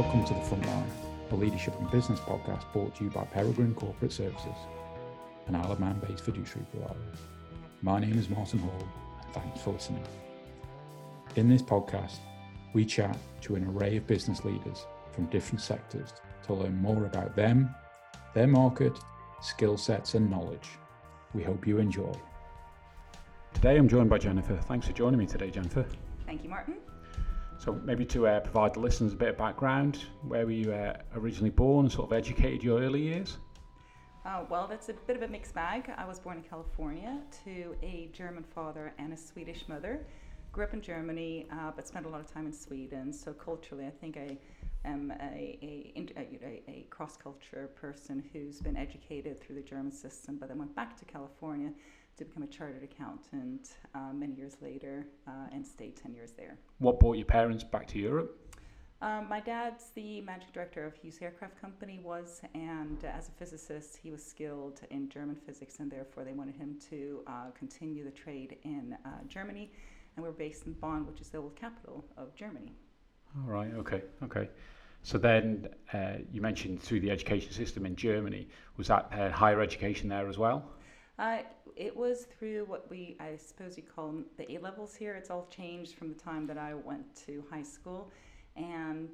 Welcome to The Frontline, a leadership and business podcast brought to you by Peregrine Corporate Services, an Isle of Man-based fiduciary provider. My name is Martin Hall, and thanks for listening. In this podcast, we chat to an array of business leaders from different sectors to learn more about them, their market, skill sets and knowledge. We hope you enjoy. Today I'm joined by Jennifer. Thanks for joining me today, Jennifer. Thank you, Martin. So maybe to provide the listeners a bit of background, where were you originally born and sort of educated your early years? Well, that's a bit of a mixed bag. I was born in California to a German father and a Swedish mother. Grew up in Germany, but spent a lot of time in Sweden. So culturally, I think I am a cross-culture person who's been educated through the German system, but then went back to California to become a chartered accountant many years later and stayed 10 years there. What brought your parents back to Europe? My dad's the managing director of Hughes Aircraft Company and as a physicist he was skilled in German physics, and therefore they wanted him to continue the trade in Germany, and we're based in Bonn, which is the old capital of Germany. All right, okay. So then you mentioned through the education system in Germany, was that higher education there as well? It was through what I suppose you call the A-levels here. It's all changed from the time that I went to high school. And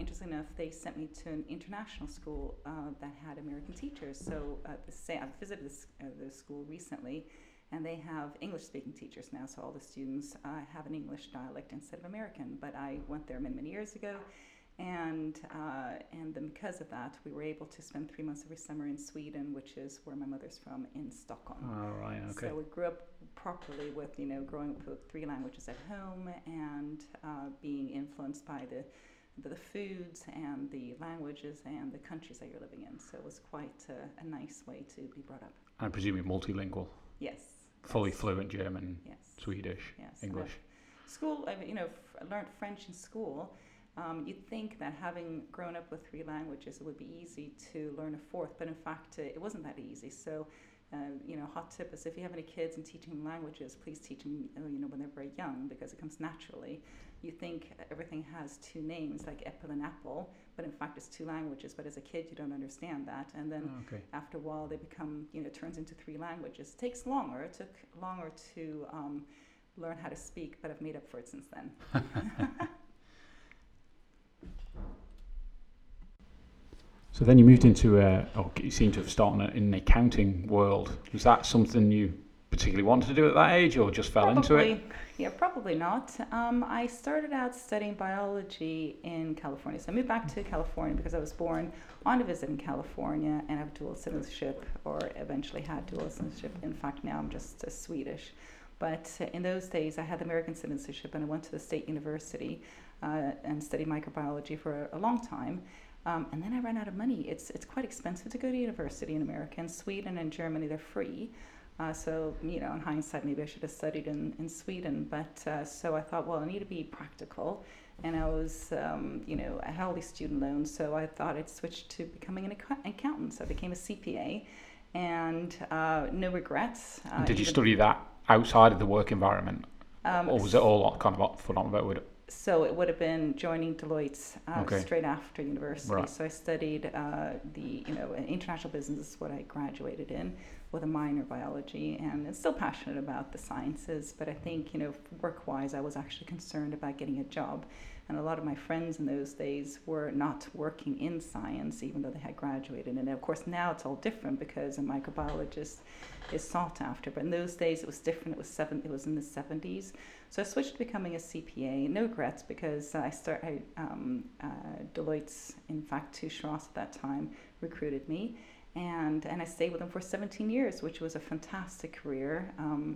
interestingly enough, they sent me to an international school that had American teachers. So I visited the school recently, and they have English-speaking teachers now. So all the students have an English dialect instead of American. But I went there many, many years ago. And then because of that, we were able to spend 3 months every summer in Sweden, which is where my mother's from, in Stockholm. Oh, right, okay. So we grew up properly with, growing up with three languages at home and being influenced by the foods and the languages and the countries that you're living in. So it was quite a nice way to be brought up. I presume you're multilingual. Yes. Fully fluent German, yes. Swedish, yes. English. I learned French in school. You'd think that having grown up with three languages, it would be easy to learn a fourth, but in fact, it wasn't that easy. So, hot tip is if you have any kids and teaching them languages, please teach them, when they're very young, because it comes naturally. You think everything has two names, like apple and apple, but in fact, it's two languages. But as a kid, you don't understand that, and then after a while, they become, it turns into three languages. It takes longer. It took longer to learn how to speak, but I've made up for it since then. So then you moved into, you seem to have started in an accounting world. Was that something you particularly wanted to do at that age or just fell into it? Yeah, probably not. I started out studying biology in California. So I moved back to California because I was born on a visit in California and have dual citizenship, or eventually had dual citizenship. In fact, now I'm just Swedish. But in those days, I had American citizenship and I went to the State University and studied microbiology for a long time. And then I ran out of money. It's quite expensive to go to university in America. In Sweden and Germany, they're free. So, in hindsight, maybe I should have studied in Sweden. But so I thought, well, I need to be practical. And I was, I had all these student loans. So I thought I'd switch to becoming an accountant. So I became a CPA and no regrets. Did you study that outside of the work environment? Or was it all kind of for long about it? So it would have been joining Deloitte straight after university. Right. So I studied international business is what I graduated in, with a minor biology, and I'm still passionate about the sciences. But I think work-wise, I was actually concerned about getting a job, and a lot of my friends in those days were not working in science, even though they had graduated. And of course, now it's all different because a microbiologist is sought after. But in those days, it was different. It was in the 70s. So I switched to becoming a CPA. No regrets, because Deloitte, in fact, to Schross at that time, recruited me. And I stayed with them for 17 years, which was a fantastic career.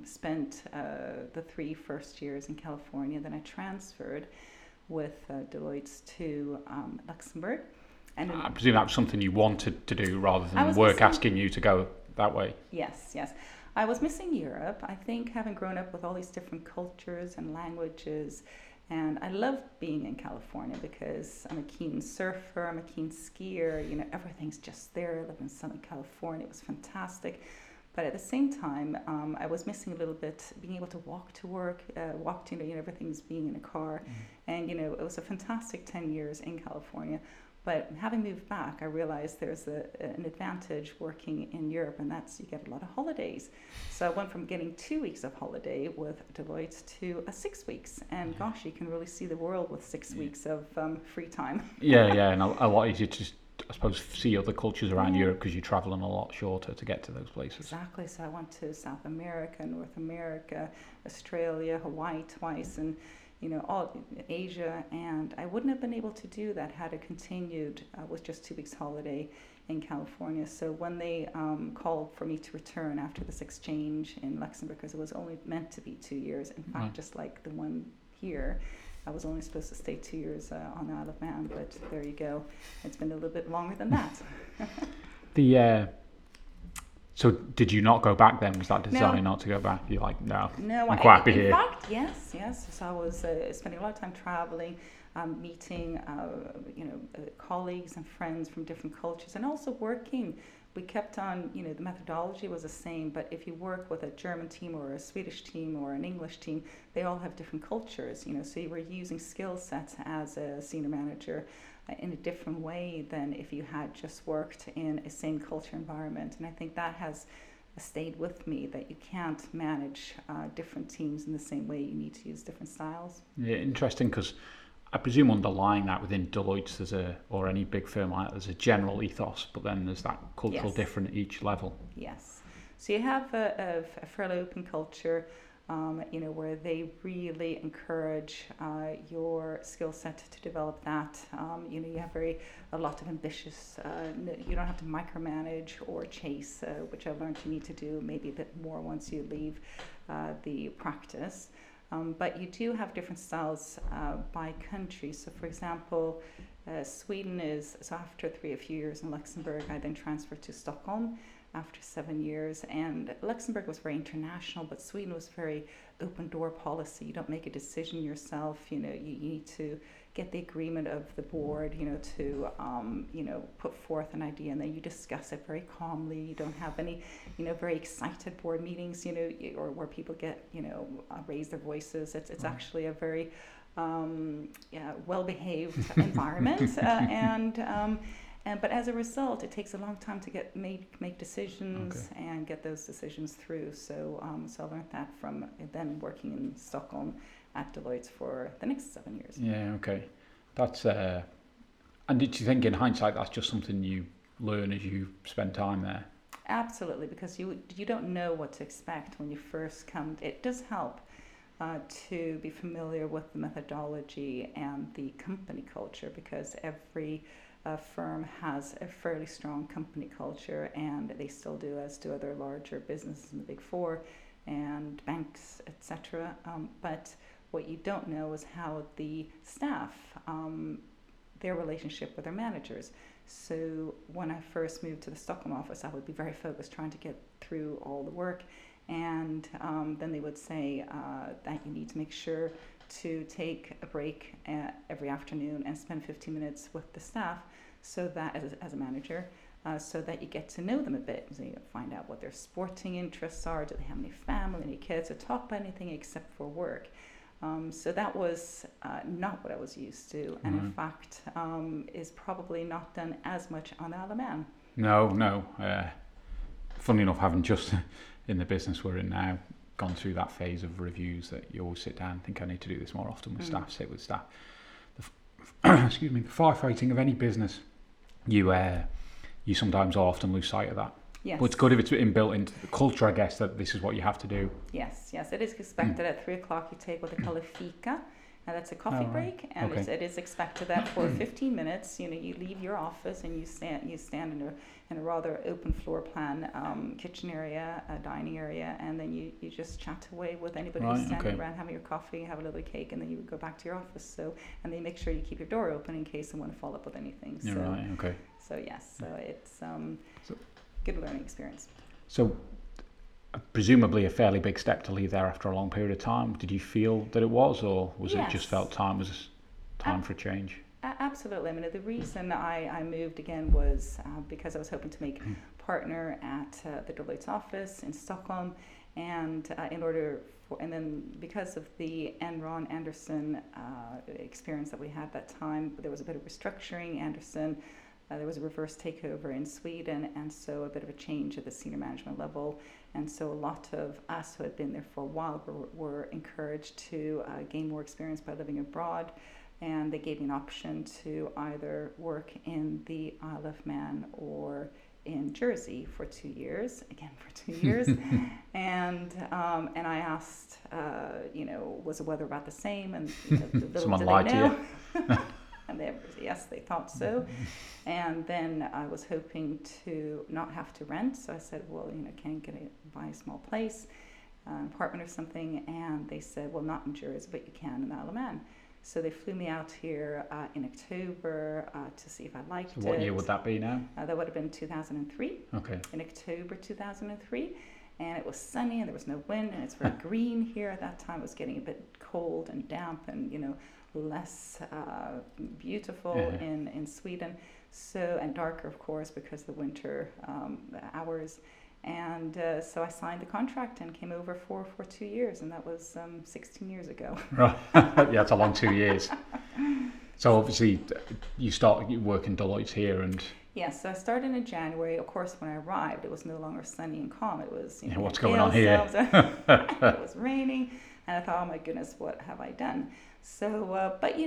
Spent the 3 first years in California. Then I transferred with Deloitte to Luxembourg. And I presume that was something you wanted to do rather than work asking you to go that way. Yes. I was missing Europe. I think having grown up with all these different cultures and languages, and I love being in California because I'm a keen surfer, I'm a keen skier, everything's just there. I live in Southern California, it was fantastic. But at the same time, I was missing a little bit being able to walk to work, everything's being in a car. Mm. And, you know, it was a fantastic 10 years in California. But having moved back, I realized there's an advantage working in Europe, and that's you get a lot of holidays. So I went from getting 2 weeks of holiday with Deloitte to 6 weeks. And gosh, you can really see the world with 6 weeks of free time. Yeah, and a lot easier to, I suppose, see other cultures around Europe because you're traveling a lot shorter to get to those places. Exactly. So I went to South America, North America, Australia, Hawaii twice, and all Asia, and I wouldn't have been able to do that had it continued with just 2 weeks holiday in California. So when they called for me to return after this exchange in Luxembourg, because it was only meant to be 2 years, in fact, just like the one here, I was only supposed to stay 2 years on the Isle of Man, but there you go. It's been a little bit longer than that. So did you not go back then? Was that design not to go back? You're like, no, I'm quite happy here. In fact, yes. So I was spending a lot of time traveling, meeting, colleagues and friends from different cultures, and also working. We kept on, the methodology was the same, but if you work with a German team or a Swedish team or an English team, they all have different cultures, so you were using skill sets as a senior manager in a different way than if you had just worked in a same culture environment. And I think that has stayed with me, that you can't manage different teams in the same way. You need to use different styles. Yeah, interesting, because I presume underlying that within Deloitte there's or any big firm like that, there's a general ethos, but then there's that cultural difference at each level. Yes. So you have a fairly open culture, where they really encourage your skill set to develop that. You have a lot of ambitious, you don't have to micromanage or chase, which I've learned you need to do maybe a bit more once you leave the practice. But you do have different styles by country. So, for example, Sweden is, so after a few years in Luxembourg, I then transferred to Stockholm after 7 years. And Luxembourg was very international, but Sweden was very open door policy. You don't make a decision yourself. You need to get the agreement of the board, to, put forth an idea, and then you discuss it very calmly. You don't have any, very excited board meetings, or where people get, raise their voices. It's actually a very well-behaved environment. But as a result, it takes a long time to make decisions and get those decisions through. So, so I learned that from then working in Stockholm at Deloitte for the next 7 years. Yeah, okay. That's and did you think in hindsight that's just something you learn as you spend time there? Absolutely, because you don't know what to expect when you first come. It does help to be familiar with the methodology and the company culture, because every firm has a fairly strong company culture, and they still do, as do other larger businesses in the Big Four and banks, etc. But what you don't know is how the staff, their relationship with their managers. So when I first moved to the Stockholm office, I would be very focused trying to get through all the work, and then they would say that you need to make sure to take a break every afternoon and spend 15 minutes with the staff, so that as a manager, so that you get to know them a bit. So you find out what their sporting interests are, do they have any family, any kids, or talk about anything except for work. So that was not what I was used to, and in fact is probably not done as much on the Isle of Man. No. Funnily enough, having just in the business we're in now, gone through that phase of reviews that you always sit down and think I need to do this more often with staff, sit with staff. The firefighting of any business, you sometimes or often lose sight of that. Yes. But it's good if it's inbuilt into the culture, I guess, that this is what you have to do. Yes, it is expected at 3:00 you take what they call a fika, and that's a coffee break, and it is expected that for 15 minutes, you leave your office and you stand in a rather open floor plan kitchen area, dining area, and then you just chat away with anybody who's standing around, having your coffee, have a little cake, and then you would go back to your office. So, and they make sure you keep your door open in case someone follow up with anything. So, So yes, so it's good learning experience. So, presumably a fairly big step to leave there after a long period of time. Did you feel that it was, or was it just felt time for a change? Absolutely. I mean, the reason I moved again was because I was hoping to make partner at the Deloitte's office in Stockholm, and then because of the Enron Anderson experience that we had at that time, there was a bit of restructuring. Anderson, there was a reverse takeover in Sweden, and so a bit of a change at the senior management level. And so a lot of us who had been there for a while were encouraged to gain more experience by living abroad. And they gave me an option to either work in the Isle of Man or in Jersey for 2 years, and I asked, was the weather about the same? And someone lied to you. And yes, they thought so. And then I was hoping to not have to rent, so I said, well, can't buy a small place, an apartment or something. And they said, well, not in Jersey, but you can in the Isle of Man. So they flew me out here in October to see if I liked it. So what year would that be now? That would have been 2003. Okay. In October 2003. And it was sunny and there was no wind, and it's very green here. At that time it was getting a bit cold and damp and, less beautiful in Sweden. So, and darker, of course, because the winter hours. And so I signed the contract and came over for 2 years, and that was 16 years ago. Right, yeah, it's a long 2 years. So obviously you work in Deloitte here and... Yes, yeah, so I started in January. Of course, when I arrived, it was no longer sunny and calm. It was... what's going on here? It was raining, and I thought, oh my goodness, what have I done? So, but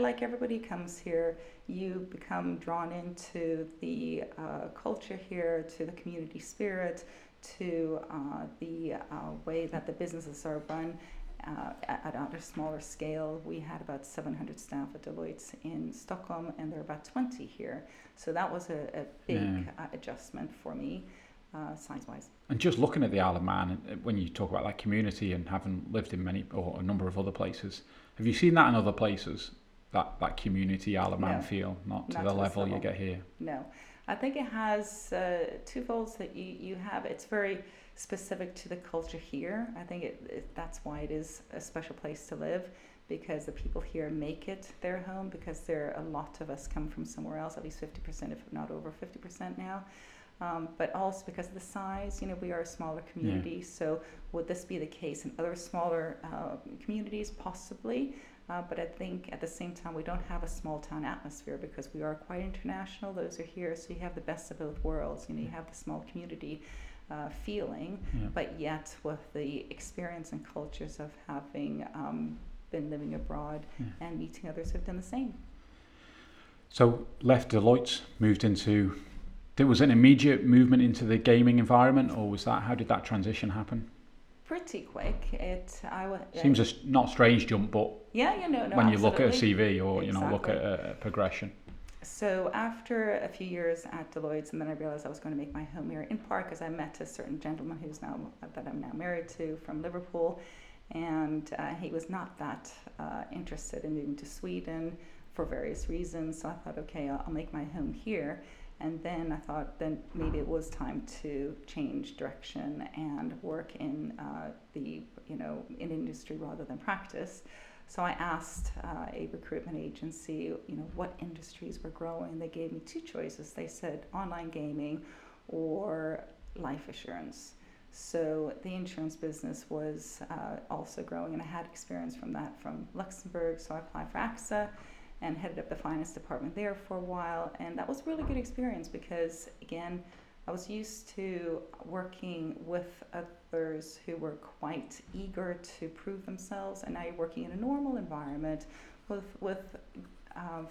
like everybody comes here, you become drawn into the culture here, to the community spirit, to the way that the businesses are run at a smaller scale. We had about 700 staff at Deloitte in Stockholm, and there are about 20 here. So that was a big adjustment for me, size-wise. And just looking at the Isle of Man, when you talk about that community and having lived in many or a number of other places, have you seen that in other places, that community Isle of Man feel, not to the level you get here? No. I think it has two folds that you have. It's very specific to the culture here. I think that's why it is a special place to live, because the people here make it their home, because there are a lot of us come from somewhere else, at least 50%, if not over 50% now. But also because of the size, we are a smaller community. Yeah. So would this be the case in other smaller communities? Possibly. But I think at the same time, we don't have a small town atmosphere because we are quite international. Those are here. So you have the best of both worlds. You have the small community feeling, but yet with the experience and cultures of having been living abroad and meeting others who've done the same. So left Deloitte, moved into... Was it an immediate movement into the gaming environment, or was that, how did that transition happen? Pretty quick. Seems a not strange jump, but when you look at a CV or look at a progression. So after a few years at Deloitte, and then I realized I was going to make my home here in part because I met a certain gentleman that I'm now married to from Liverpool, and he was not that interested in moving to Sweden for various reasons. So I thought, okay, I'll make my home here. And then I thought then maybe it was time to change direction and work in in industry rather than practice. So I asked a recruitment agency, what industries were growing. They gave me two choices. They said online gaming or life assurance. So the insurance business was also growing, and I had experience from that from Luxembourg. So I applied for AXA and headed up the finance department there for a while. And that was a really good experience because, again, I was used to working with others who were quite eager to prove themselves. And now you're working in a normal environment with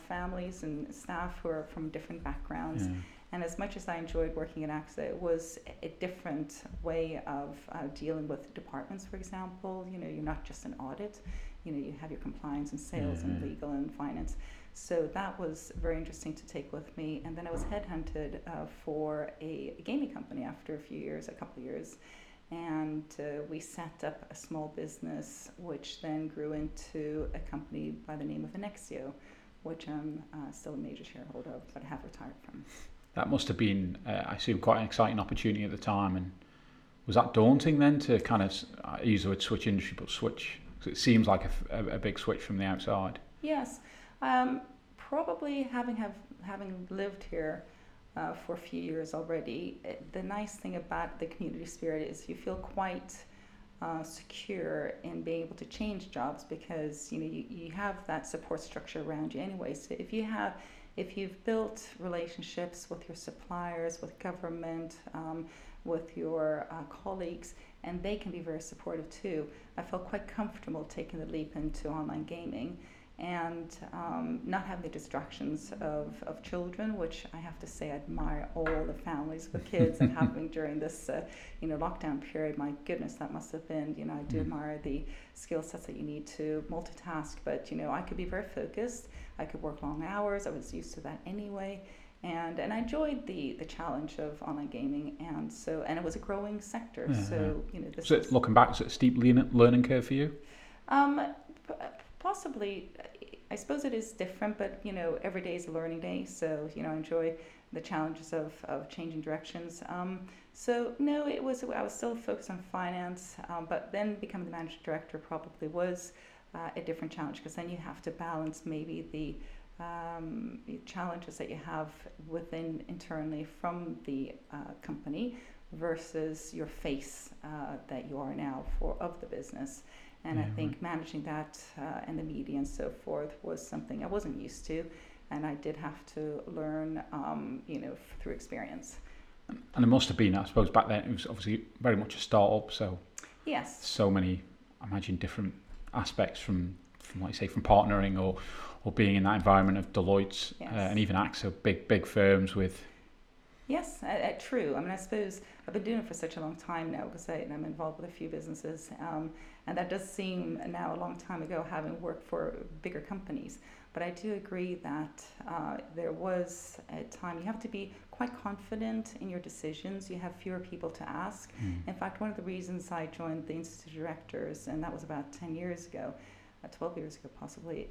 families and staff who are from different backgrounds. Yeah. And as much as I enjoyed working at AXA, it was a different way of dealing with departments, for example. You're not just an audit. You have your compliance and sales and legal and finance. So that was very interesting to take with me. And then I was headhunted for a gaming company after a couple of years. And we set up a small business, which then grew into a company by the name of Anexio, which I'm still a major shareholder of, but I have retired from. That must have been, I assume, quite an exciting opportunity at the time. And was that daunting then to kind of, I use the word switch industry, but switch? Because it seems like a big switch from the outside. Yes, probably having lived here, for a few years already. The nice thing about the community spirit is you feel quite secure in being able to change jobs, because you have that support structure around you anyway. So if you've built relationships with your suppliers, with government, with your colleagues, and they can be very supportive too. I felt quite comfortable taking the leap into online gaming and not having the distractions of children, which I have to say I admire all the families with kids and having during this lockdown period. My goodness, that must have been, I do admire the skill sets that you need to multitask, but I could be very focused. I could work long hours. I was used to that anyway. And I enjoyed the challenge of online gaming, and it was a growing sector. Yeah. So looking back, is it a steep learning curve for you? Possibly, I suppose it is different, but every day is a learning day. So I enjoy the challenges of changing directions. I was still focused on finance, but then becoming the managing director probably was a different challenge, because then you have to balance maybe the challenges that you have within internally from the company versus your face that you are now of the business. And I think managing that and the media and so forth was something I wasn't used to, and I did have to learn, through experience. And it must have been, I suppose, back then it was obviously very much a startup. So yes, so many, I imagine, different aspects from like you say, from partnering or being in that environment of Deloitte, yes, and even AXA, big firms with... Yes, true. I mean, I suppose I've been doing it for such a long time now, because I'm involved with a few businesses, and that does seem now a long time ago, having worked for bigger companies. But I do agree that there was a time you have to be quite confident in your decisions. You have fewer people to ask. In fact, one of the reasons I joined the Institute of Directors, and that was about 10 years ago, 12 years ago possibly,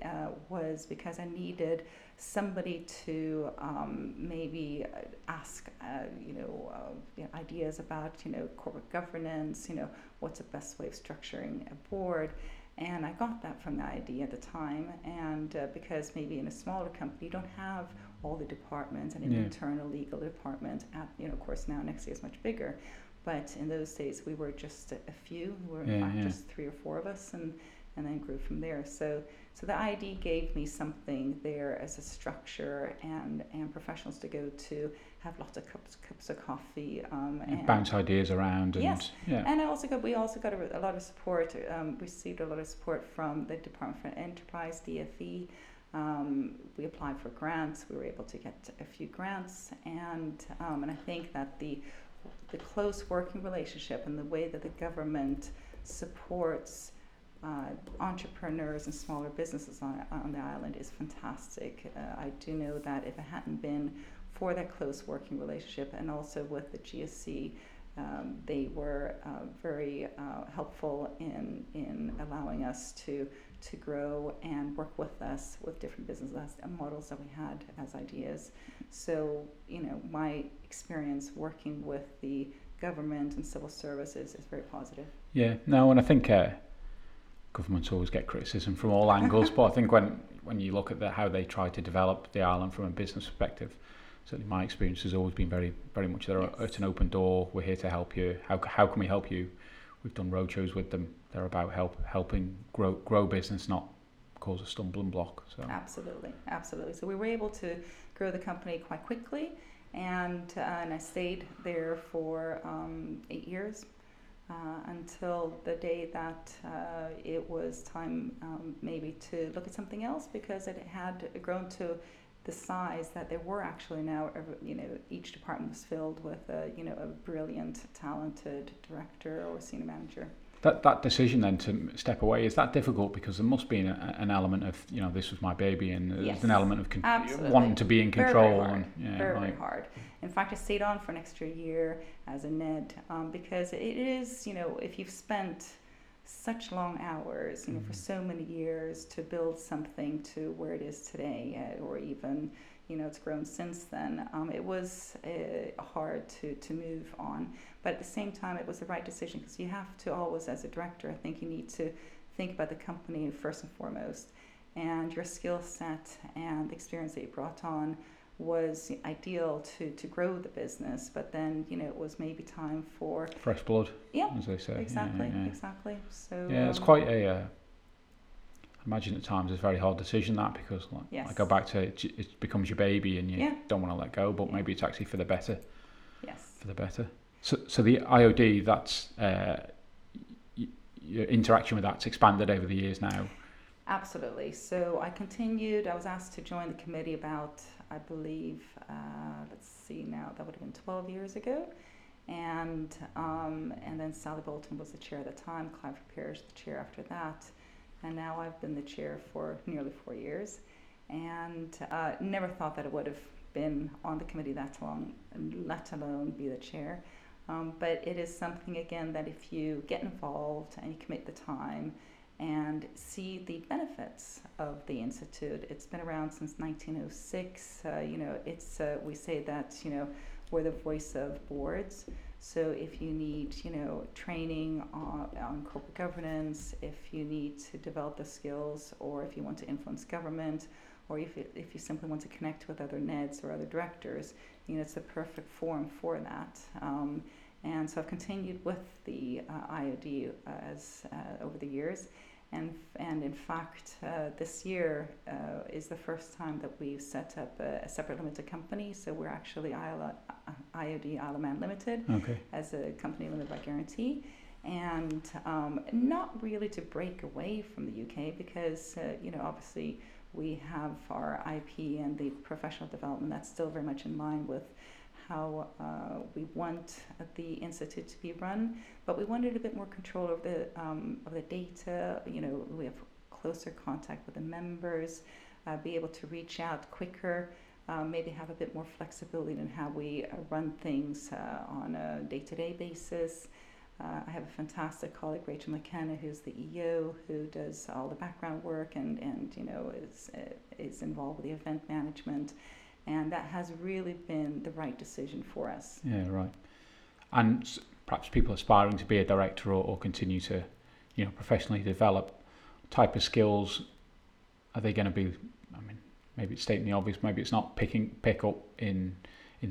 was because I needed somebody to maybe ask ideas about corporate governance, what's the best way of structuring a board. And I got that from the idea at the time, and because maybe in a smaller company you don't have all the departments and an internal legal department at, of course now Anexio is much bigger, but in those days we were just a few, just 3 or 4 of us, and then grew from there. So the ID gave me something there as a structure and professionals to go to, have lots of cups of coffee, and bounce ideas around. And, yes, and we also got a lot of support. Received a lot of support from the Department for Enterprise, DFE. We applied for grants. We were able to get a few grants, and I think that the close working relationship and the way that the government supports entrepreneurs and smaller businesses on the island is fantastic. I do know that if it hadn't been for that close working relationship, and also with the GSC, they were very helpful in allowing us to grow and work with us with different business models that we had as ideas. So my experience working with the government and civil services is very positive. Yeah, no, and I think governments always get criticism from all angles, but I think when you look at how they try to develop the island from a business perspective, certainly my experience has always been very, very much there. Yes. It's an open door. We're here to help you. How can we help you? We've done roadshows with them. They're about helping grow business, not cause a stumbling block. So absolutely. So we were able to grow the company quite quickly, and I stayed there for 8 years. Until the day that it was time maybe to look at something else, because it had grown to the size that there were actually now, each department was filled with a brilliant, talented director or senior manager. That decision then to step away, is that difficult? Because there must be an element of, this was my baby, and there's an element of wanting to be in control. Very hard. In fact, I stayed on for an extra year as a NED, because it is, if you've spent such long hours, for so many years to build something to where it is today, or even, it's grown since then. It was hard to move on, but at the same time, it was the right decision, because you have to always, as a director, I think you need to think about the company first and foremost, and your skill set and the experience that you brought on was ideal to grow the business, but then, you know, it was maybe time for fresh blood, as they say. Exactly. So it's quite a I imagine at times it's a very hard decision, that, because I go back to it becomes your baby and you don't want to let go, but maybe it's actually for the better. So the IOD, that's your interaction with that's expanded over the years now. Absolutely. So I was asked to join the committee about, I believe, that would have been 12 years ago. And then Sally Bolton was the chair at the time, Clive Pierce the chair after that. And now I've been the chair for nearly 4 years, and never thought that it would have been on the committee that long, let alone be the chair. But it is something, again, that if you get involved and you commit the time and see the benefits of the Institute. It's been around since 1906. We say that, we're the voice of boards. So if you need, training on corporate governance, if you need to develop the skills, or if you want to influence government, or if you simply want to connect with other NEDs or other directors, it's the perfect forum for that. And so I've continued with the IOD over the years. And in fact, this year is the first time that we've set up a separate limited company. So we're actually IOD Isle of Man Limited, as a company limited by guarantee. And not really to break away from the UK because, obviously we have our IP and the professional development that's still very much in line with how we want the Institute to be run, but we wanted a bit more control over the data. We have closer contact with the members, be able to reach out quicker, maybe have a bit more flexibility in how we run things on a day-to-day basis. I have a fantastic colleague, Rachel McKenna, who's the EO, who does all the background work and is involved with the event management. And that has really been the right decision for us. Yeah, right. And perhaps people aspiring to be a director or continue to, professionally develop, type of skills, are they going to be? I mean, maybe it's stating the obvious. Maybe it's not pick up in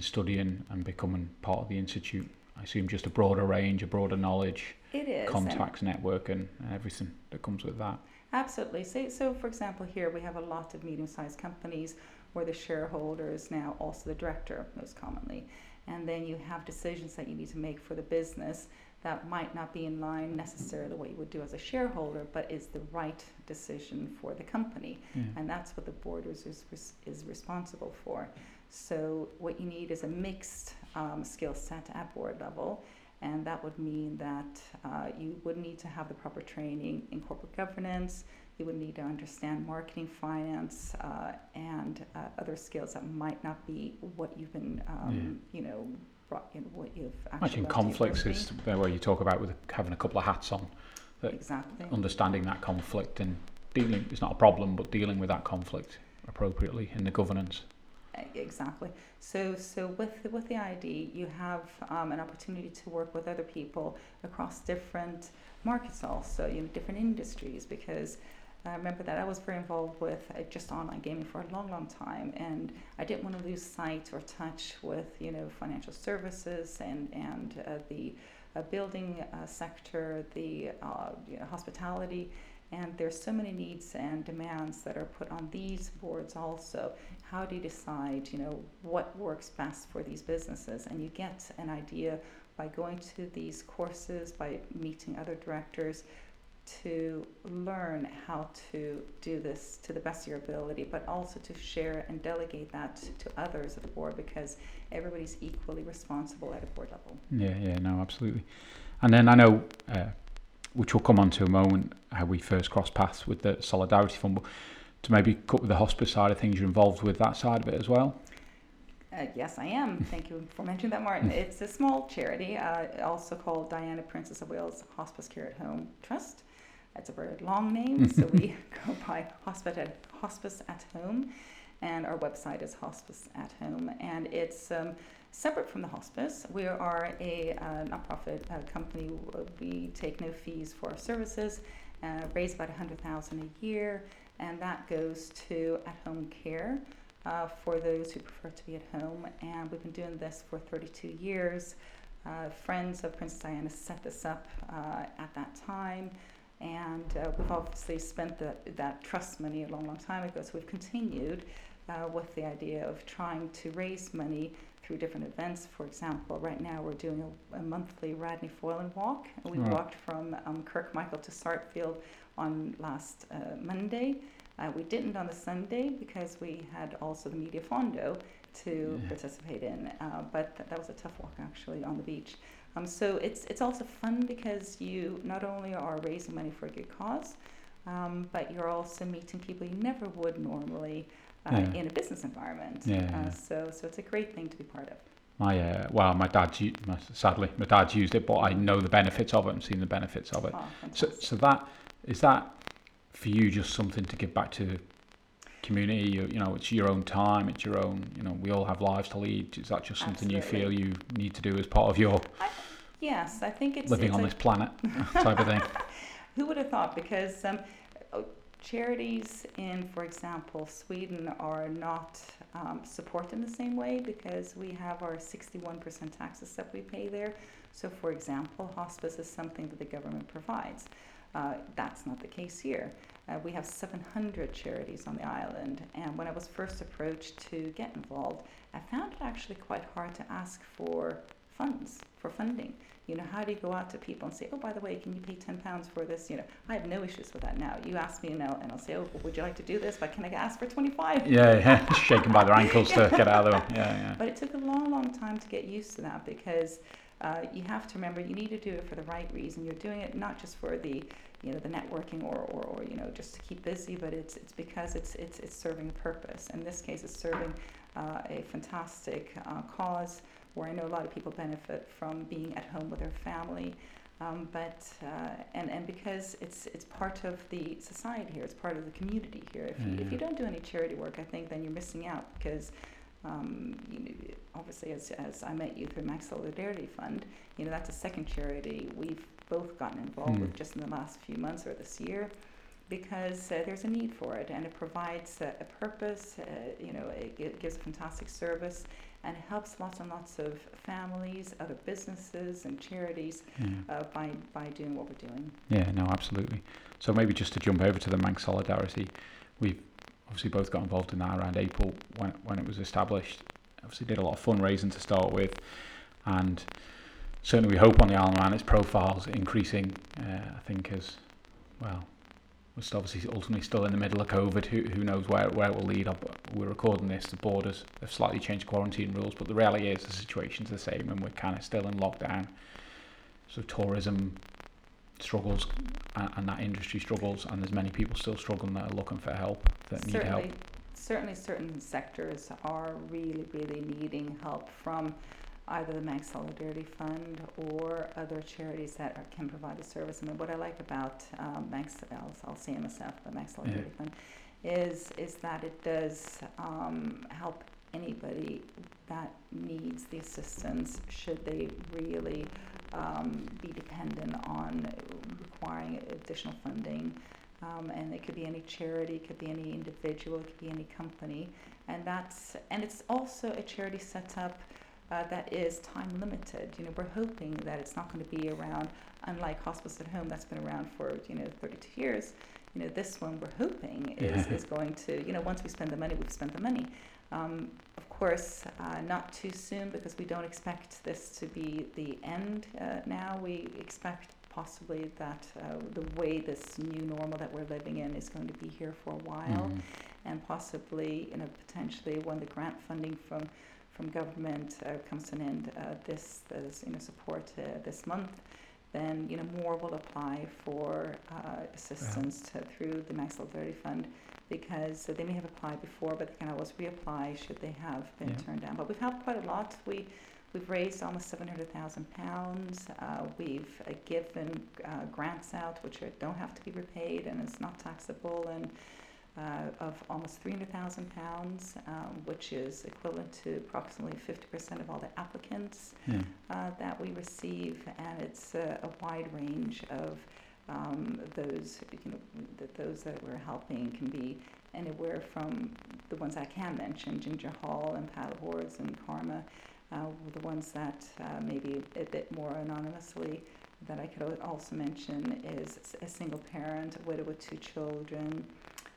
studying and becoming part of the Institute. I assume just a broader range, a broader knowledge, it is, contacts, network, and everything that comes with that. Absolutely. So, for example, here we have a lot of medium-sized companies where the shareholder is now also the director, most commonly. And then you have decisions that you need to make for the business that might not be in line necessarily what you would do as a shareholder, but is the right decision for the company. Yeah. And that's what the board is responsible for. So what you need is a mixed skill set at board level. And that would mean that you would need to have the proper training in corporate governance. You would need to understand marketing, finance, and other skills that might not be what you've been, brought in, what you've actually. Imagine conflicts is where you talk about with having a couple of hats on. Exactly. Understanding that conflict and it's not a problem, but dealing with that conflict appropriately in the governance. Exactly. So with the ID, you have an opportunity to work with other people across different markets, also different industries. Because I remember that I was very involved with just online gaming for a long, long time, and I didn't want to lose sight or touch with financial services and the building sector, the hospitality. And there's so many needs and demands that are put on these boards also. How do you decide, what works best for these businesses? And you get an idea by going to these courses, by meeting other directors to learn how to do this to the best of your ability, but also to share and delegate that to others at the board because everybody's equally responsible at a board level. Yeah, no, absolutely. And then I know... which we'll come on to in a moment, how we first crossed paths with the Solidarity Fund, but to maybe cut with the hospice side of things, you're involved with that side of it as well? Yes, I am. Thank you for mentioning that, Martin. It's a small charity, also called Diana Princess of Wales Hospice Care at Home Trust. That's a very long name, so we go by Hospice at Home, and our website is Hospice at Home, and it's... separate from the hospice, we are a nonprofit company. We take no fees for our services, raise about $100,000 a year, and that goes to at-home care, for those who prefer to be at home. And we've been doing this for 32 years. Friends of Princess Diana set this up at that time. And we've obviously spent that trust money a long, long time ago. So we've continued with the idea of trying to raise money through different events. For example, right now we're doing a monthly Radney Foylan walk. We walked from Kirkmichael to Sartfield on last Monday. We didn't on the Sunday because we had also the media fondo to participate in, but that was a tough walk actually on the beach. So it's also fun because you not only are raising money for a good cause, but you're also meeting people you never would normally in a business environment. So it's a great thing to be part of. My dad's used it, but I know the benefits of it and seen the benefits of it. Oh, so that is that for you just something to give back to community? You know, it's your own time, it's your own, you know, we all have lives to lead. Is that just something Absolutely. You feel you need to do as part of your yes, I think it's living on this planet type of thing? Who would have thought? Because charities in, for example, Sweden are not supported in the same way because we have our 61% taxes that we pay there. So, for example, hospice is something that the government provides. That's not the case here. We have 700 charities on the island, and when I was first approached to get involved, I found it actually quite hard to ask for funds, for funding. You know, how do you go out to people and say, oh, by the way, can you pay £10 for this? You know, I have no issues with that now. You ask me now, and I'll say, oh, would you like to do this? But can I ask for 25? Yeah, shaking by their ankles to get out of them. Yeah. But it took a long, long time to get used to that because you have to remember you need to do it for the right reason. You're doing it not just for the, you know, the networking or you know, just to keep busy, but it's because it's serving a purpose. In this case, it's serving a fantastic cause where I know a lot of people benefit from being at home with their family. But because it's part of the society here, it's part of the community here. If you don't do any charity work, I think then you're missing out because you know, obviously as I met you through Manx Solidarity Fund, you know, that's a second charity we've both gotten involved with just in the last few months or this year because there's a need for it and it provides a purpose, you know, it gives a fantastic service and helps lots and lots of families, other businesses and charities by doing what we're doing. Yeah, no, absolutely. So maybe just to jump over to the Manx Solidarity, we've obviously both got involved in that around April when it was established. Obviously did a lot of fundraising to start with, and certainly we hope on the island around its profile's increasing, I think as well. We're obviously ultimately still in the middle of COVID, who knows where it will lead up. We're recording this, the borders have slightly changed quarantine rules, but the reality is the situation's the same and we're kind of still in lockdown. So tourism struggles and that industry struggles, and there's many people still struggling that are looking for help, that need help. Certainly certain sectors are really, really needing help from either the Manx Solidarity Fund or other charities that can provide the service. I mean, what I like about Manx, I'll say MSF, the Manx Solidarity Fund, is that it does help anybody that needs the assistance should they really be dependent on requiring additional funding, and it could be any charity, it could be any individual, it could be any company, and it's also a charity set up that is time limited. You know, we're hoping that it's not going to be around, unlike Hospice at Home that's been around for 32 years. You know, this one we're hoping is going to, you know, once we spend the money, we've spent the money. Of course, not too soon because we don't expect this to be the end now. We expect possibly that the way this new normal that we're living in is going to be here for a while, and possibly, you know, potentially when the grant funding from government comes to an end support this month, then, you know, more will apply for assistance through the Manx Solidarity Fund because they may have applied before, but they can always reapply should they have been turned down. But we've helped quite a lot. We've raised almost £700,000. We've given grants out, which don't have to be repaid, and it's not taxable, and of almost £300,000, which is equivalent to approximately 50% of all the applicants that we receive, and it's a wide range of those that we're helping. Can be anywhere from the ones I can mention, Ginger Hall and Paddle Boards and Karma, the ones that maybe a bit more anonymously that I could also mention is a single parent, a widow with two children,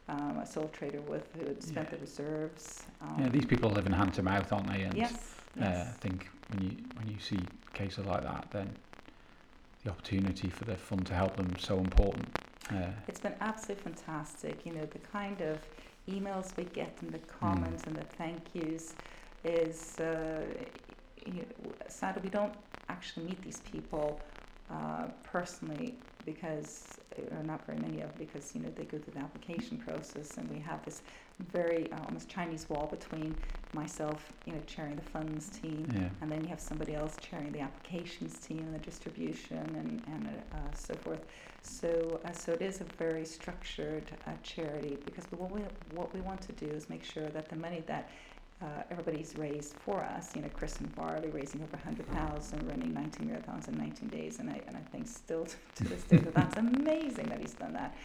a sole trader who had spent the reserves. These people live in hand to mouth, aren't they? And yes. I think when you see cases like that, then the opportunity for the fund to help them is so important. It's been absolutely fantastic. You know, the kind of emails we get and the comments and the thank yous is, sadly, we don't actually meet these people personally because, or not very many of them, because, you know, they go through the application process, and we have this very almost Chinese wall between myself, you know, chairing the funds team, and then you have somebody else chairing the applications team and the distribution and so forth. So it is a very structured charity, because what we want to do is make sure that the money that everybody's raised for us, you know, Chris and Barley raising over 100,000, running 19 marathons in 19 days, and I think still to this day that that's amazing that he's done that,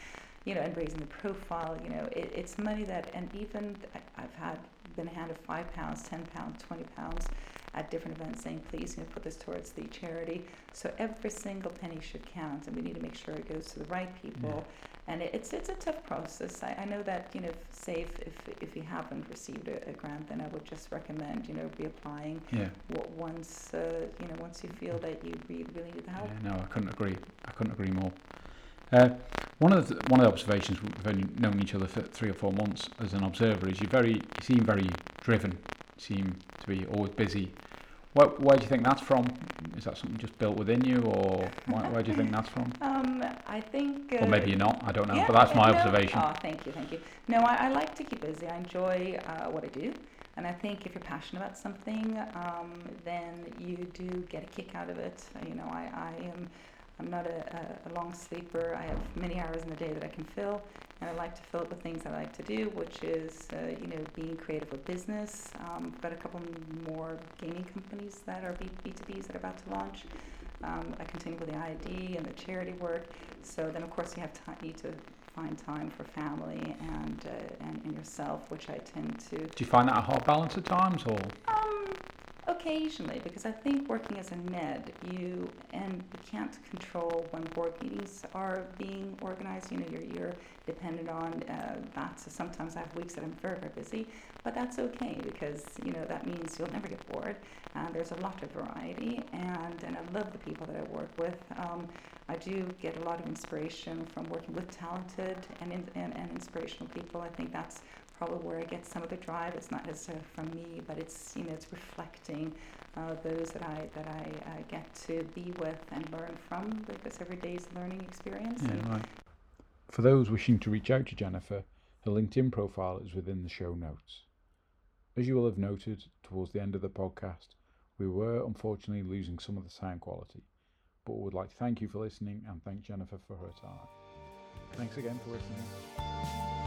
you know, and raising the profile, you know, it's money that, and even I've been handed £5, £10, £20 at different events saying, please, you know, put this towards the charity. So every single penny should count, and we need to make sure it goes to the right people. Yeah. And it's a tough process. I know that, you know, say if you haven't received a grant, then I would just recommend, you know, reapplying once you feel that you really need the help. Yeah, no, I couldn't agree more. One of the observations, we've only known each other for 3 or 4 months as an observer, is you seem very driven, you seem to be always busy. Where do you think that's from? Is that something just built within you, or where do you think that's from? I think... or maybe you're not, I don't know, but that's my observation. Oh, thank you. No, I like to keep busy. I enjoy what I do, and I think if you're passionate about something, then you do get a kick out of it. You know, I'm not a long sleeper. I have many hours in the day that I can fill, and I like to fill it with things I like to do, which is, you know, being creative with business. I've got a couple more gaming companies that are B2Bs that are about to launch. I continue with the ID and the charity work. So then, of course, you need to find time for family and yourself, which I tend to... Do you find that a hard balance at times, or...? Occasionally, because I think working as a med, you can't control when board meetings are being organized. You know, you're dependent on that. So sometimes I have weeks that I'm very, very busy, but that's okay, because, you know, that means you'll never get bored. There's a lot of variety, and I love the people that I work with. I do get a lot of inspiration from working with talented and inspirational people. I think that's probably where I get some of the drive. It's not necessarily from me, but it's, you know, it's reflecting those that I get to be with and learn from, because every day is a learning experience. Yeah, right. For those wishing to reach out to Jennifer, her LinkedIn profile is within the show notes. As you will have noted, towards the end of the podcast, we were unfortunately losing some of the sound quality, but we would like to thank you for listening and thank Jennifer for her time. Thanks again for listening.